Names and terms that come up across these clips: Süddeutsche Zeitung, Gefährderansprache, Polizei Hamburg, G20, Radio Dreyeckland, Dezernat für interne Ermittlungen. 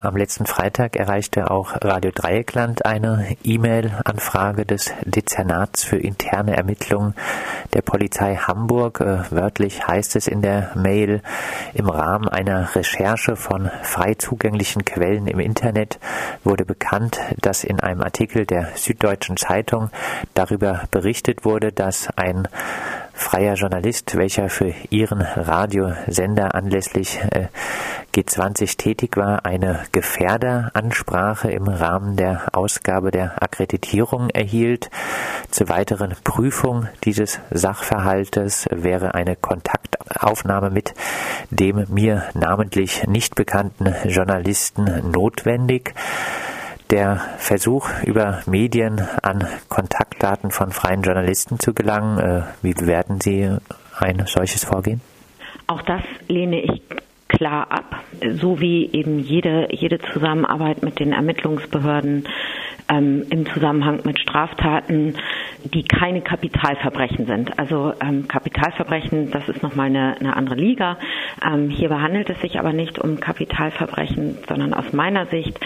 Am letzten Freitag erreichte auch Radio Dreyeckland eine E-Mail-Anfrage des Dezernats für interne Ermittlungen der Polizei Hamburg. Wörtlich heißt es in der Mail, im Rahmen einer Recherche von frei zugänglichen Quellen im Internet wurde bekannt, dass in einem Artikel der Süddeutschen Zeitung darüber berichtet wurde, dass ein freier Journalist, welcher für ihren Radiosender anlässlich G20 tätig war, eine Gefährderansprache im Rahmen der Ausgabe der Akkreditierung erhielt. Zur weiteren Prüfung dieses Sachverhaltes wäre eine Kontaktaufnahme mit dem mir namentlich nicht bekannten Journalisten notwendig. Der Versuch, über Medien an Kontaktdaten von freien Journalisten zu gelangen, wie bewerten Sie ein solches Vorgehen? Auch das lehne ich klar ab, so wie eben jede Zusammenarbeit mit den Ermittlungsbehörden im Zusammenhang mit Straftaten, die keine Kapitalverbrechen sind. Also Kapitalverbrechen, das ist nochmal eine andere Liga. Hierbei handelt es sich aber nicht um Kapitalverbrechen, sondern aus meiner Sicht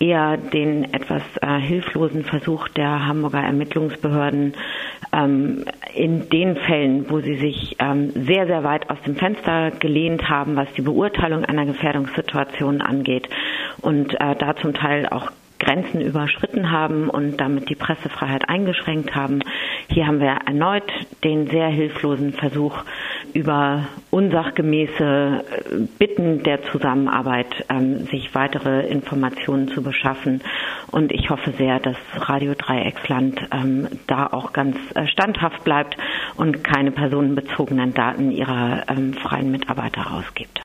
eher den etwas hilflosen Versuch der Hamburger Ermittlungsbehörden, in den Fällen, wo sie sich sehr, sehr weit aus dem Fenster gelehnt haben, was die Beurteilung einer Gefährdungssituation angeht und da zum Teil auch Grenzen überschritten haben und damit die Pressefreiheit eingeschränkt haben. Hier haben wir erneut den sehr hilflosen Versuch, über unsachgemäße Bitten der Zusammenarbeit sich weitere Informationen zu beschaffen. Und ich hoffe sehr, dass Radio Dreyeckland da auch ganz standhaft bleibt und keine personenbezogenen Daten ihrer freien Mitarbeiter rausgibt.